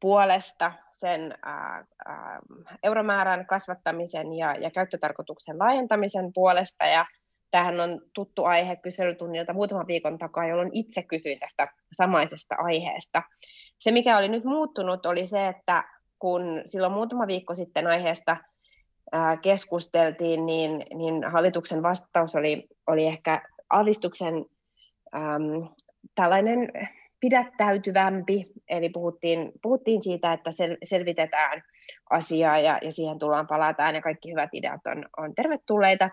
puolesta, sen äh, äh, euromäärän kasvattamisen ja, ja käyttötarkoituksen laajentamisen puolesta, ja tämähän on tuttu aihe kyselytunnilta muutaman viikon takaa, jolloin itse kysyin tästä samaisesta aiheesta. Se, mikä oli nyt muuttunut, oli se, että kun silloin muutama viikko sitten aiheesta keskusteltiin, niin, niin hallituksen vastaus oli, oli ehkä alistuksen äm, tällainen pidättäytyvämpi, Eli puhuttiin, puhuttiin siitä, että sel, selvitetään asiaa ja, ja siihen tullaan palataan ja kaikki hyvät ideat on, on tervetulleita.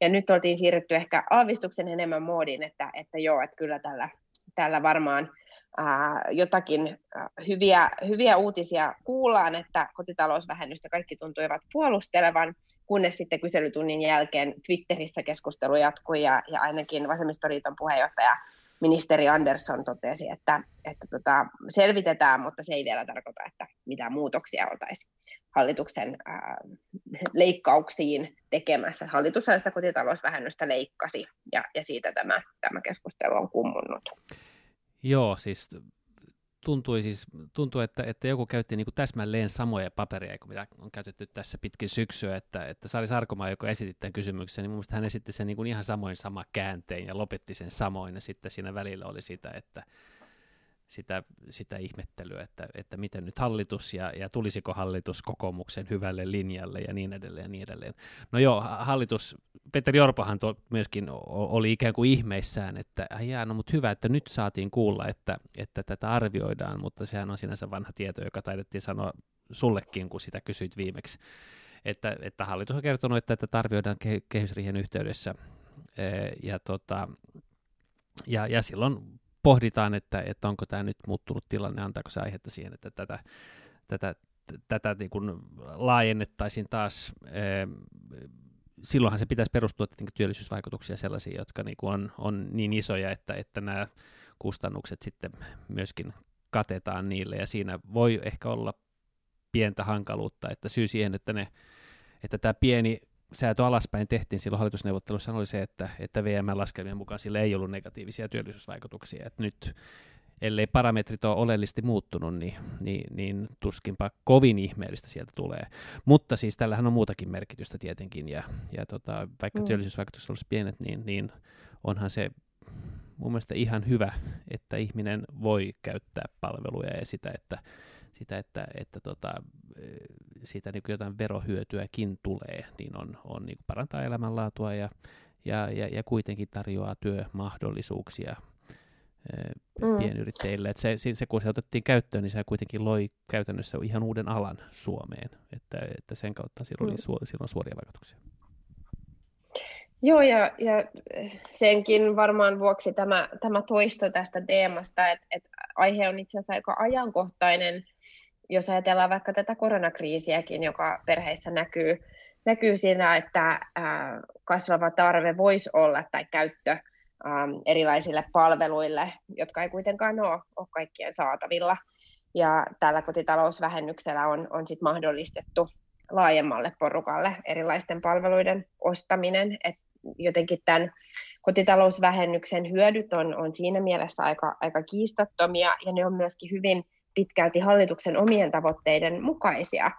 Ja nyt oltiin siirrytty ehkä aavistuksen enemmän moodiin, että, että joo, että kyllä tällä, tällä varmaan ää, jotakin ää, hyviä, hyviä uutisia kuullaan, että kotitalousvähennystä kaikki tuntuivat puolustelevan, kunnes sitten kyselytunnin jälkeen Twitterissä keskustelu jatkui ja, ja ainakin Vasemmistoliiton puheenjohtaja ministeri Andersson totesi, että, että tota, selvitetään, mutta se ei vielä tarkoita, että mitään muutoksia oltaisiin hallituksen ää, leikkauksiin tekemässä. Hallitus sitä kotitalousvähennystä leikkasi, ja, ja siitä tämä, tämä keskustelu on kummunnut. Joo, siis tuntui, siis, tuntui että, että joku käytti niin kuin täsmälleen samoja paperia kuin mitä on käytetty tässä pitkin syksyä, että, että Sari Sarkoma, joka esitti tämän kysymyksen, niin mun mielestä hän esitti sen niin kuin ihan samoin sama kääntein ja lopetti sen samoin, ja sitten siinä välillä oli sitä, että sitä, sitä ihmettelyä, että, että miten nyt hallitus ja, ja tulisiko hallitus kokoomuksen hyvälle linjalle ja niin edelleen ja niin edelleen. No joo, hallitus, Petteri Orpohan to, myöskin oli ikään kuin ihmeissään, että jää, no mutta hyvä, että nyt saatiin kuulla, että, että tätä arvioidaan, mutta sehän on sinänsä vanha tieto, joka taidettiin sanoa sullekin, kun sitä kysyit viimeksi, että, että hallitus on kertonut, että tätä arvioidaan kehysriihen yhteydessä ja, tota, ja, ja silloin pohditaan, että, että onko tämä nyt muuttunut tilanne, antaako se aihetta siihen, että tätä, tätä, tätä niin kuin laajennettaisiin taas. Silloinhan se pitäisi perustua tietenkin työllisyysvaikutuksia sellaisiin, jotka niin kuin on, on niin isoja, että, että nämä kustannukset sitten myöskin katetaan niille, ja siinä voi ehkä olla pientä hankaluutta, että syy siihen, että, ne, että tämä pieni säätö alaspäin tehtiin silloin hallitusneuvottelussa oli se, että, että V M-laskelmien mukaan sillä ei ollut negatiivisia työllisyysvaikutuksia. Et nyt, ellei parametrit ole oleellisesti muuttunut, niin, niin, niin tuskinpa kovin ihmeellistä sieltä tulee. Mutta siis tällähän on muutakin merkitystä tietenkin, ja, ja tota, vaikka mm. työllisyysvaikutukset olisivat pienet, niin, niin onhan se mun mielestä ihan hyvä, että ihminen voi käyttää palveluja ja sitä, että sitä, että, että tota, siitä niin jotain verohyötyäkin tulee, niin on, on niin parantaa elämänlaatua ja, ja, ja, ja kuitenkin tarjoaa työmahdollisuuksia mm. pienyrittäjille. Et se, se, kun se otettiin käyttöön, niin se kuitenkin loi käytännössä ihan uuden alan Suomeen, että, että sen kautta silloin, mm. su, silloin suoria vaikutuksia. Joo, ja, ja senkin varmaan vuoksi tämä, tämä toisto tästä teemasta, että, että aihe on itse asiassa aika ajankohtainen, jos ajatellaan vaikka tätä koronakriisiäkin, joka perheissä näkyy, näkyy siinä, että ää, kasvava tarve voisi olla tai käyttö ää, erilaisille palveluille, jotka ei kuitenkaan ole, ole kaikkien saatavilla. Ja tällä kotitalousvähennyksellä on, on sit mahdollistettu laajemmalle porukalle erilaisten palveluiden ostaminen. Et jotenkin tämän kotitalousvähennyksen hyödyt on, on siinä mielessä aika, aika kiistattomia, ja ne on myöskin hyvin pitkälti hallituksen omien tavoitteiden mukaisia.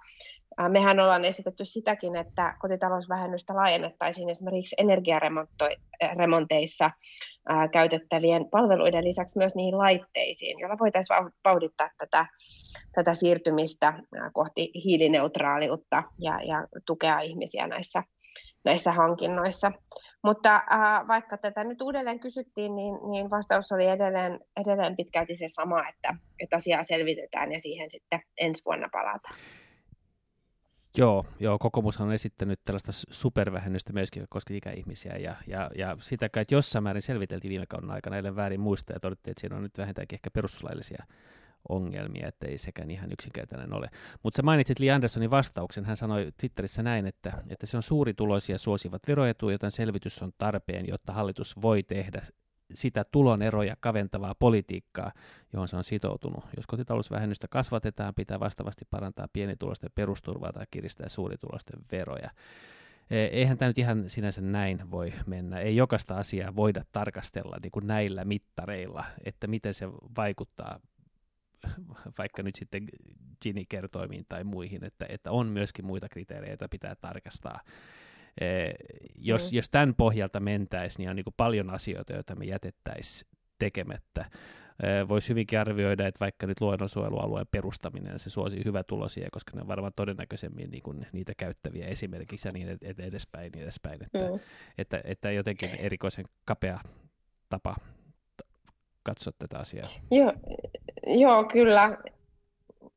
Mehän ollaan esitetty sitäkin, että kotitalousvähennystä laajennettaisiin esimerkiksi energiaremonteissa käytettävien palveluiden lisäksi myös niihin laitteisiin, joilla voitaisiin vauhdittaa tätä, tätä siirtymistä kohti hiilineutraaliutta ja, ja tukea ihmisiä näissä, näissä hankinnoissa. Mutta äh, vaikka tätä nyt uudelleen kysyttiin, niin, niin vastaus oli edelleen, edelleen pitkälti se sama, että, että asiaa selvitetään ja siihen sitten ensi vuonna palataan. Joo, joo, kokoomushan on esittänyt tällaista supervähennystä myöskin, joka koskee ikäihmisiä, ja, ja, ja sitä kai, että jossain määrin selviteltiin viime kauden aikana, eilen väärin muista, ja todettiin, että siinä on nyt vähintäänkin ehkä perustuslaillisia ongelmia, ettei sekään ihan yksinkertainen ole. Mutta sä mainitsit Li Anderssonin vastauksen, hän sanoi Twitterissä näin, että, että se on suurituloisia suosivat veroetu, joten selvitys on tarpeen, jotta hallitus voi tehdä sitä tuloneroja kaventavaa politiikkaa, johon se on sitoutunut. Jos kotitalousvähennystä kasvatetaan, pitää vastaavasti parantaa pienituloisten perusturvaa tai kiristää suurituloisten veroja. Eihän tämä nyt ihan sinänsä näin voi mennä. Ei jokaista asiaa voida tarkastella niin kuin näillä mittareilla, että miten se vaikuttaa vaikka nyt sitten Gini-kertoimiin tai muihin, että, että on myöskin muita kriteerejä, joita pitää tarkastaa. Eh, jos, mm. jos tämän pohjalta mentäisiin, niin on niin kuin paljon asioita, joita me jätettäisiin tekemättä. Eh, voisi hyvinkin arvioida, että vaikka nyt luonnonsuojelualueen perustaminen, se suosii hyvätuloisia, koska ne on varmaan todennäköisemmin niin kuin niitä käyttäviä esimerkiksi ja niin ed- edespäin, niin edespäin. Että, mm. että, että, että jotenkin erikoisen kapea tapa katsoa tätä asiaa? Joo, joo kyllä.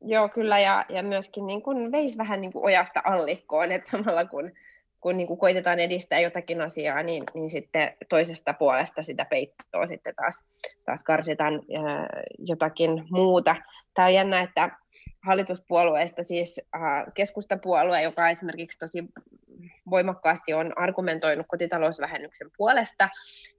Joo, kyllä, ja, ja myöskin niin kun veisi vähän niin kun ojasta allikkoon, että samalla kun, kun niin kun koitetaan edistää jotakin asiaa, niin, niin sitten toisesta puolesta sitä peittoa sitten taas, taas karsitaan äh, jotakin muuta. Tämä on jännä, että hallituspuolueista siis äh, keskustapuolue, joka esimerkiksi tosi voimakkaasti on argumentoinut kotitalousvähennyksen puolesta,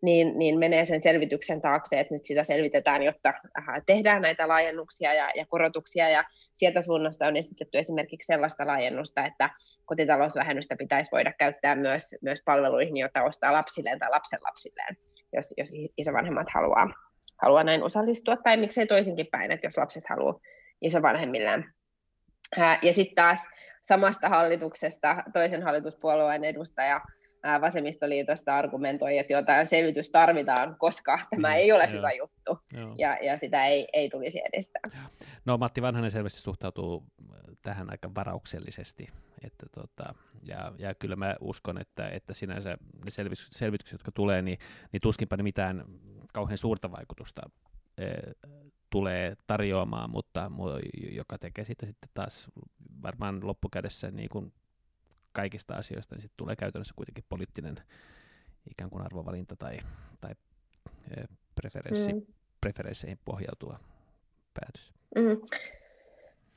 niin, niin menee sen selvityksen taakse, että nyt sitä selvitetään, jotta aha, tehdään näitä laajennuksia ja, ja korotuksia, ja sieltä suunnasta on esitetty esimerkiksi sellaista laajennusta, että kotitalousvähennystä pitäisi voida käyttää myös, myös palveluihin, joita ostaa lapsilleen tai lapsenlapsilleen, jos, jos isovanhemmat haluaa, haluaa näin osallistua, tai miksei toisinkin päin, että jos lapset haluaa isovanhemmilleen. Ja sitten taas samasta hallituksesta toisen hallituspuolueen edustaja ää, vasemmistoliitosta argumentoi, että jotain selvitys tarvitaan, koska tämä mm, ei ole joo, hyvä juttu ja, ja sitä ei, ei tulisi edistää. No Matti Vanhanen selvästi suhtautuu tähän aika varauksellisesti, että tota, ja, ja kyllä mä uskon, että, että sinänsä ne selvitykset, jotka tulee, niin, niin tuskinpa ne mitään kauhean suurta vaikutusta eh, tulee tarjoamaan, mutta joka tekee siitä sitten taas varmaan loppukädessä niin kuin kaikista asioista, niin sitten tulee käytännössä kuitenkin poliittinen ikään kuin arvovalinta tai, tai preferenssi, mm. preferensseihin pohjautuva päätös. Mm.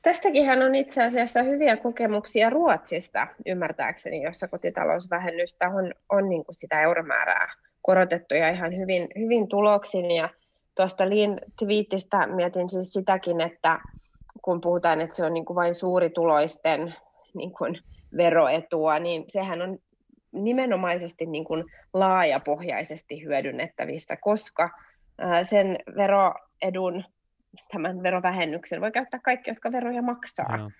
Tästäkinhän on itse asiassa hyviä kokemuksia Ruotsista, ymmärtääkseni, jossa kotitalousvähennystä on, on niin kuin sitä euromäärää korotettu ja ihan hyvin, hyvin tuloksin, ja tuosta Liin twiitistä mietin siis sitäkin, että kun puhutaan, että se on niin kuin vain suurituloisten niin kuin veroetua, niin sehän on nimenomaisesti niin kuin laajapohjaisesti hyödynnettävissä, koska sen veroedun, tämän verovähennyksen voi käyttää kaikki, jotka veroja maksaa no.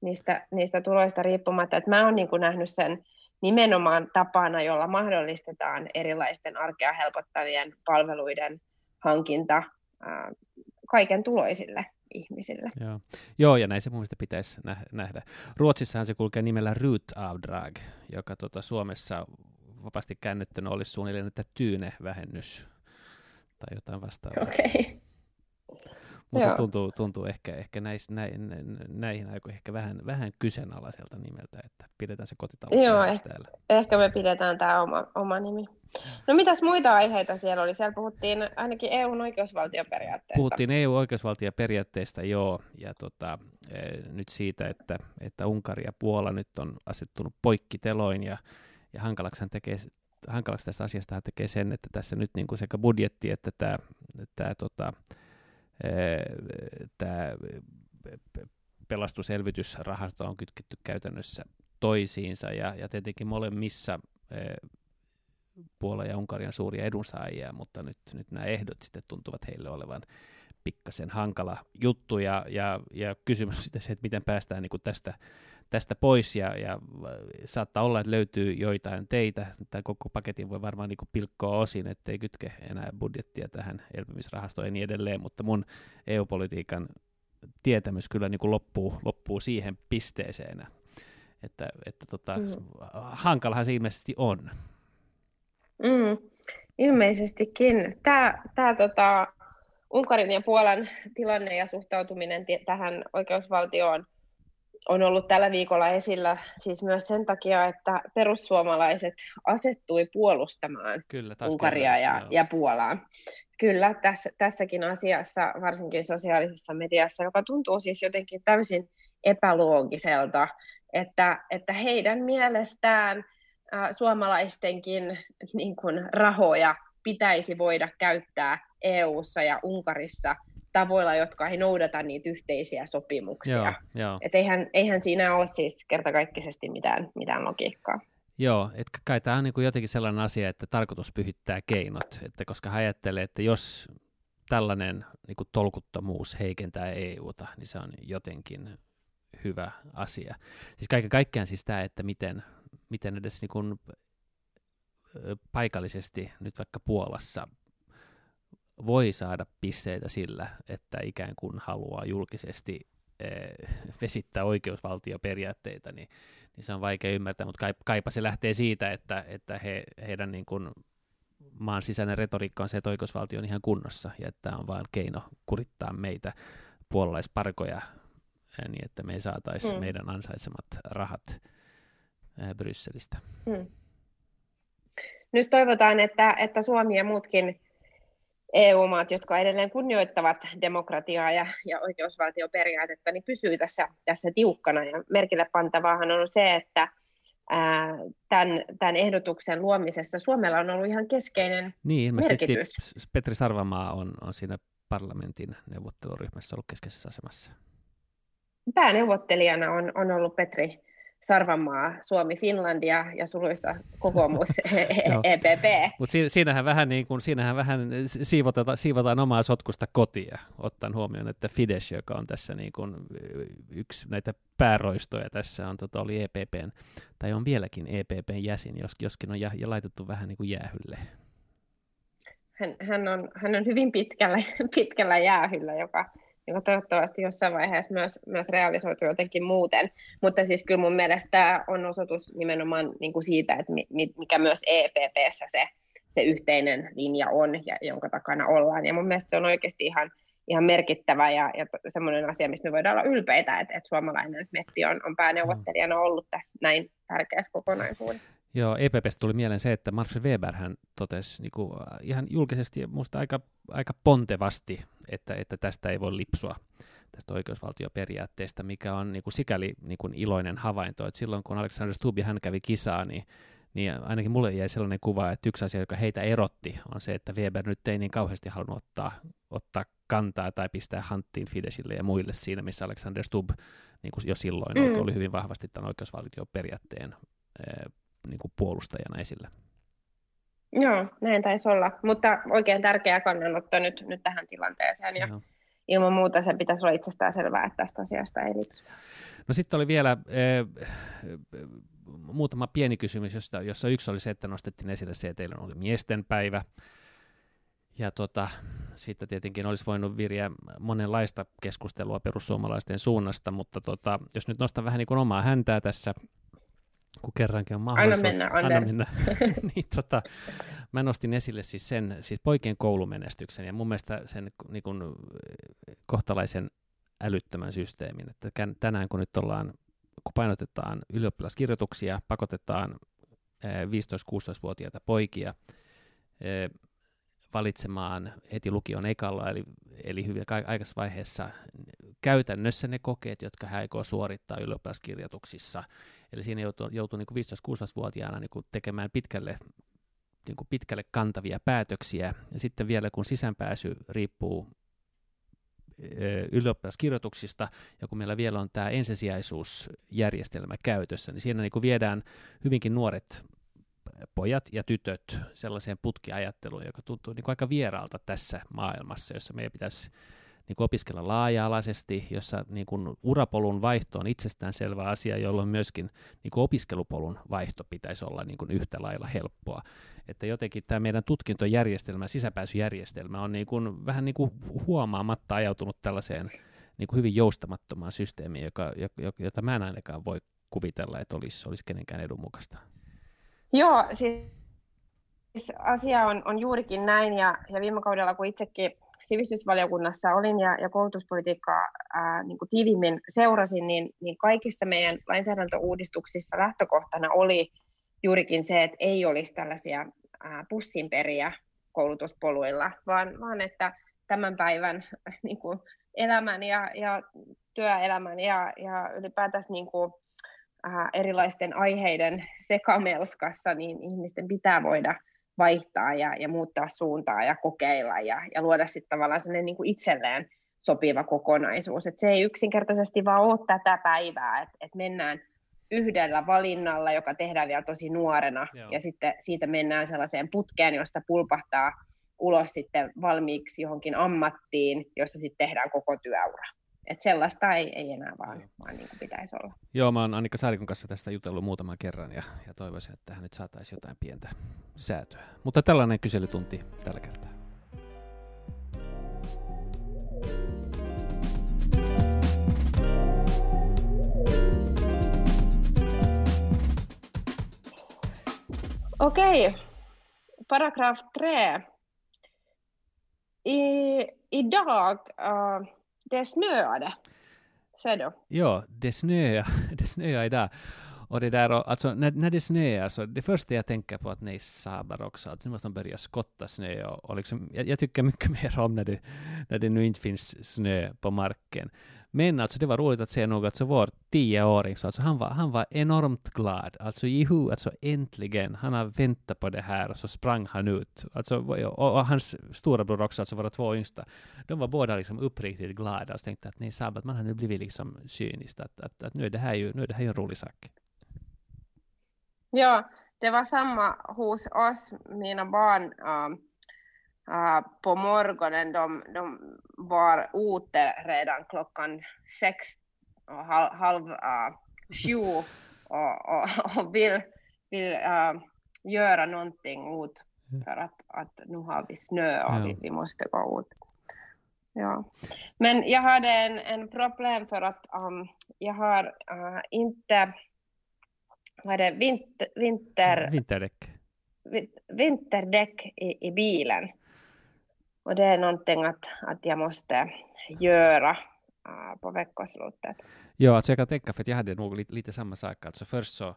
niistä, niistä tuloista riippumatta. Että mä oon niin kuin nähnyt sen nimenomaan tapana, jolla mahdollistetaan erilaisten arkea helpottavien palveluiden hankinta ää, kaiken tuloisille ihmisille. Joo. Joo, ja näin se mun mielestä pitäisi nähdä. Ruotsissahan se kulkee nimellä RUT-avdrag, joka tuota, Suomessa vapaasti käännettynä olisi suunnilleen, että tyynevähennys tai jotain vastaavaa. Okay. Mutta tuntuu, tuntuu ehkä, ehkä näis, näin, näihin aikoihin ehkä vähän, vähän kyseenalaiselta nimeltä, että pidetään se kotitalousvähennys täällä. Ehkä me pidetään tämä oma, oma nimi. No mitäs muita aiheita siellä oli? Siellä puhuttiin ainakin E U:n oikeusvaltioperiaatteesta. Puhuttiin E U-oikeusvaltioperiaatteesta, joo, ja tota, e, nyt siitä, että, että Unkari ja Puola nyt on asettunut poikkiteloin, ja, ja hankalaksi, tekee, hankalaksi tästä asiasta tekee sen, että tässä nyt niin kuin sekä budjetti että tämä, tämä, tota, e, tämä pelastuselvitysrahasto on kytketty käytännössä toisiinsa, ja, ja tietenkin molemmissa e, Puola ja Unkari on suuria edunsaajia, mutta nyt, nyt nämä ehdot sitten tuntuvat heille olevan pikkasen hankala juttu, ja, ja, ja kysymys on sitten se, että miten päästään niin kuin tästä, tästä pois, ja, ja saattaa olla, että löytyy joitain teitä, tämä koko paketin voi varmaan niin kuin pilkkoa osin, ettei kytke enää budjettia tähän elpymisrahastoon ja niin edelleen, mutta mun E U-politiikan tietämys kyllä niin kuin loppuu, loppuu siihen pisteeseen, että, että tota, mm. hankalahan se ilmeisesti on. Mm, ilmeisestikin. Tämä, tämä tota, Unkarin ja Puolan tilanne ja suhtautuminen t- tähän oikeusvaltioon on ollut tällä viikolla esillä siis myös sen takia, että perussuomalaiset asettui puolustamaan Kyllä, Unkaria ja, ja Puolaa. Kyllä, tässä, tässäkin asiassa, varsinkin sosiaalisessa mediassa, joka tuntuu siis jotenkin täysin epäloogiselta, että, että heidän mielestään suomalaistenkin niin kuin, rahoja pitäisi voida käyttää E U:ssa ja Unkarissa tavoilla, jotka ei noudata niitä yhteisiä sopimuksia. Että eihän, eihän siinä ole siis kertakaikkisesti mitään, mitään logiikkaa. Joo, että kai tämä on niin kuin jotenkin sellainen asia, että tarkoitus pyhittää keinot, että koska hän ajattelee, että jos tällainen niin kuin tolkuttomuus heikentää E U:ta, niin se on jotenkin hyvä asia. Siis kaiken kaikkiaan siis tämä, että miten... miten edes niin kuin paikallisesti nyt vaikka Puolassa voi saada pisteitä sillä, että ikään kuin haluaa julkisesti vesittää oikeusvaltioperiaatteita, niin, niin se on vaikea ymmärtää, mutta kaipa se lähtee siitä, että, että he, heidän niin kuin maan sisäinen retoriikka on se, että oikeusvaltio on ihan kunnossa ja että on vain keino kurittaa meitä puolalaisparkoja niin, että me ei saataisi mm. meidän ansaitsemat rahat ää, Brysselistä. Mm. Nyt toivotaan, että, että Suomi ja muutkin E U-maat, jotka edelleen kunnioittavat demokratiaa ja, ja oikeusvaltioperiaatetta, niin pysyy tässä, tässä tiukkana. Ja merkille pantavaahan on se, että ää, tämän, tämän ehdotuksen luomisessa Suomella on ollut ihan keskeinen niin, merkitys. Petri Sarvamaa on, on siinä parlamentin neuvotteluryhmässä ollut keskeisessä asemassa. Pääneuvottelijana on, on ollut Petri Sarvamaa, Suomi, Finlandia ja suluissa kokoomus E P P. Mutta siinähän vähän, niin kun, siinähän vähän siivota, siivotaan omaa sotkusta kotia, ottaen huomioon, että Fidesz, joka on tässä niin kun yksi näitä pääroistoja tässä, on, tota, oli E P P:n, tai on vieläkin E P P:n jäsen, jos, joskin on jä, ja laitettu vähän niin kuin jäähylle. Hän, hän, on, hän on hyvin pitkällä, pitkällä jäähyllä, joka... toivottavasti jossain vaiheessa myös, myös realisoituu jotenkin muuten, mutta siis kyllä mun mielestä tämä on osoitus nimenomaan niin kuin siitä, että mikä myös E P P:ssä se, se yhteinen linja on ja jonka takana ollaan, ja mun mielestä se on oikeasti ihan, ihan merkittävä ja, ja semmoinen asia, mistä me voidaan olla ylpeitä, että, että suomalainen meppi on, on pääneuvottelijana ollut tässä näin tärkeässä kokonaisuudessa. Joo, E P P:stä tuli mieleen se, että Manfred Weber hän totesi niin kuin, ihan julkisesti musta aika, aika pontevasti, että, että tästä ei voi lipsua, tästä oikeusvaltioperiaatteesta, mikä on niin kuin, sikäli niin kuin, iloinen havainto, että silloin kun Alexander Stubb hän kävi kisaa, niin, niin ainakin mulle jäi sellainen kuva, että yksi asia, joka heitä erotti, on se, että Weber nyt ei niin kauheasti halunnut ottaa, ottaa kantaa tai pistää hanttiin Fideszille ja muille siinä, missä Alexander Stubb niin kuin jo silloin mm. oli hyvin vahvasti tämän oikeusvaltioperiaatteen niin kuin puolustajana esillä. Joo, näin taisi olla, mutta oikein tärkeä kannanotto nyt, nyt tähän tilanteeseen, ja joo, ilman muuta se pitäisi olla itsestään selvää, että tästä asiasta ei liittyy. No sitten oli vielä eh, muutama pieni kysymys, josta, jossa yksi oli se, että nostettiin esille se, että eilen oli miesten päivä, ja tota, siitä tietenkin olisi voinut viriä monenlaista keskustelua perussuomalaisten suunnasta, mutta tota, jos nyt nostan vähän niin kuin omaa häntää tässä, kun kerrankin on mahdollisuus. Anna mennä, Anders. Anna mennä. niin, tota, mä nostin esille siis sen, siis poikien koulumenestyksen ja mun mielestä sen niin kun, kohtalaisen älyttömän systeemin, että tänään kun nyt ollaan, kun painotetaan ylioppilaskirjoituksia, pakotetaan viisitoista-kuusitoistavuotiaita poikia valitsemaan heti lukion ekalla, eli, eli hyvin aikaisessa vaiheessa käytännössä ne kokeet, jotka he aikoo suorittaa ylioppilaskirjoituksissa. Eli siinä joutuu, joutuu niin viisitoista-kuusitoistavuotiaana niin tekemään pitkälle, niin pitkälle kantavia päätöksiä. Ja sitten vielä kun sisäänpääsy riippuu ylioppilaskirjoituksista, ja kun meillä vielä on tämä ensisijaisuusjärjestelmä käytössä, niin siinä niin viedään hyvinkin nuoret pojat ja tytöt sellaiseen putkiajatteluun, joka tuntuu niin kuin aika vieraalta tässä maailmassa, jossa meidän pitäisi niin kuin opiskella laaja-alaisesti, jossa niin kuin urapolun vaihto on itsestäänselvä asia, jolloin myöskin niin kuin opiskelupolun vaihto pitäisi olla niin kuin yhtä lailla helppoa. Että jotenkin tämä meidän tutkintojärjestelmä, sisäpääsyjärjestelmä on niin kuin, vähän niin kuin huomaamatta ajautunut tällaiseen niin kuin hyvin joustamattomaan systeemiin, joka, jota mä en ainakaan voi kuvitella, että olisi, olisi kenenkään edun mukaista. Joo, siis asia on, on juurikin näin, ja, ja viime kaudella, kun itsekin sivistysvaliokunnassa olin ja, ja koulutuspolitiikkaa ää, niin kuin tiivimmin seurasin, niin, niin kaikissa meidän lainsäädäntöuudistuksissa lähtökohtana oli juurikin se, että ei olisi tällaisia ää, pussinperiä koulutuspoluilla, vaan, vaan että tämän päivän niin kuin elämän ja, ja työelämän ja, ja ylipäätänsä niin kuin erilaisten aiheiden sekamelskassa, niin ihmisten pitää voida vaihtaa ja, ja muuttaa suuntaa ja kokeilla ja, ja luoda sitten tavallaan sellainen niin kuin itselleen sopiva kokonaisuus. Et se ei yksinkertaisesti vaan ole tätä päivää, että et mennään yhdellä valinnalla, joka tehdään vielä tosi nuorena. Joo. Ja sitten siitä mennään sellaiseen putkeen, josta pulpahtaa ulos sitten valmiiksi johonkin ammattiin, jossa sitten tehdään koko työura. Että sellaista ei, ei enää vaan, vaan niin kuin pitäisi olla. Joo, mä oon Annika Saarikon kanssa tästä jutellut muutaman kerran ja, ja toivoisin, että tähän nyt saataisiin jotain pientä säätöä. Mutta tällainen kyselytunti tällä kertaa. Okei, paragraf tre. I, idag, uh, det snöade. Ser du? Ja, det snöade, det snöade idag. Och det där, alltså när, när det snöar, så det första jag tänker på att nej sablar också, att nu måste de börja skotta snö och, och liksom, jag, jag tycker mycket mer om när det, när det nu inte finns snö på marken. Men alltså det var roligt att se något, så vår tioåring, så alltså han var, han var enormt glad, alltså jihu, alltså äntligen, han har väntat på det här, och så sprang han ut, alltså, och, och hans stora bror också, alltså våra två yngsta, de var båda liksom uppriktigt glada och tänkte att nej sablat, man har nu blivit liksom cyniskt, att, att, att nu är det här ju, nu är det här ju en rolig sak. Ja, det var samma hos oss, mina barn äh, äh, på morgonen, de, de var ute redan klockan sex och halv, halv äh, sju och, och, och vill, vill äh, göra någonting ut för att, att nu har vi snö och ja. vi, vi måste gå ut. Ja. Men jag hade en, en problem för att um, jag har uh, inte... Var det vinter, vinter, vinterdäck. vinterdäck i, i bilen. Och det är någonting att, att jag måste göra uh, på veckoslutet. Ja, alltså jag kan tänka, för att jag hade nog lite, lite samma sak. Alltså först så,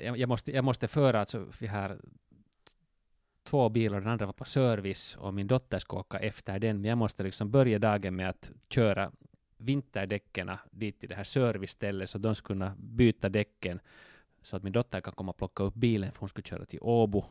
jag, jag, måste, jag måste föra, alltså vi har två bilar, den andra var på service och min dotter ska åka efter den. Men jag måste liksom börja dagen med att köra vinterdäckerna dit till det här servicestället, så de skulle kunna byta däcken så att min dotter kan komma och plocka upp bilen, för hon skulle köra till Åbo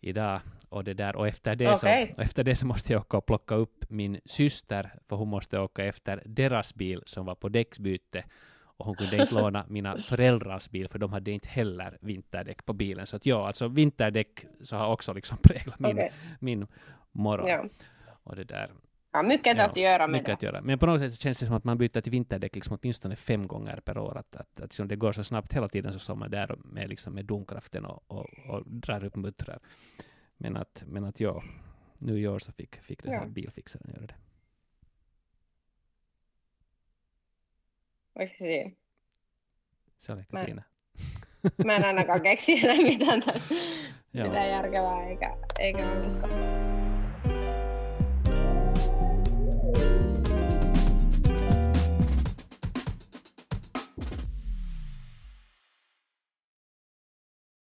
idag, och det där, och efter det, okay. så, och efter det så måste jag åka och plocka upp min syster, för hon måste åka efter deras bil som var på däcksbyte, och hon kunde inte låna mina föräldrars bil, för de hade inte heller vinterdäck på bilen, så att ja, alltså vinterdäck så har också liksom präglat min, okay. min morgon. Yeah. Och det där. Ja, mycket ja, att göra med mycket det. Göra. Men på något sätt känns det som att man byter till vinterdäck liksom åtminstone fem gånger per år. Att, att, att, att det går så snabbt hela tiden, så står man där med, liksom, med domkraften och, och, och drar upp muttrar. Men att, men att ja, nu i år så fick, fick den här ja. bilfixaren göra det. Oikein. Se on ehkä mä, siinä. Mä en ainakaan keksinyt mitään, mitään järkevää eikä, eikä mitään.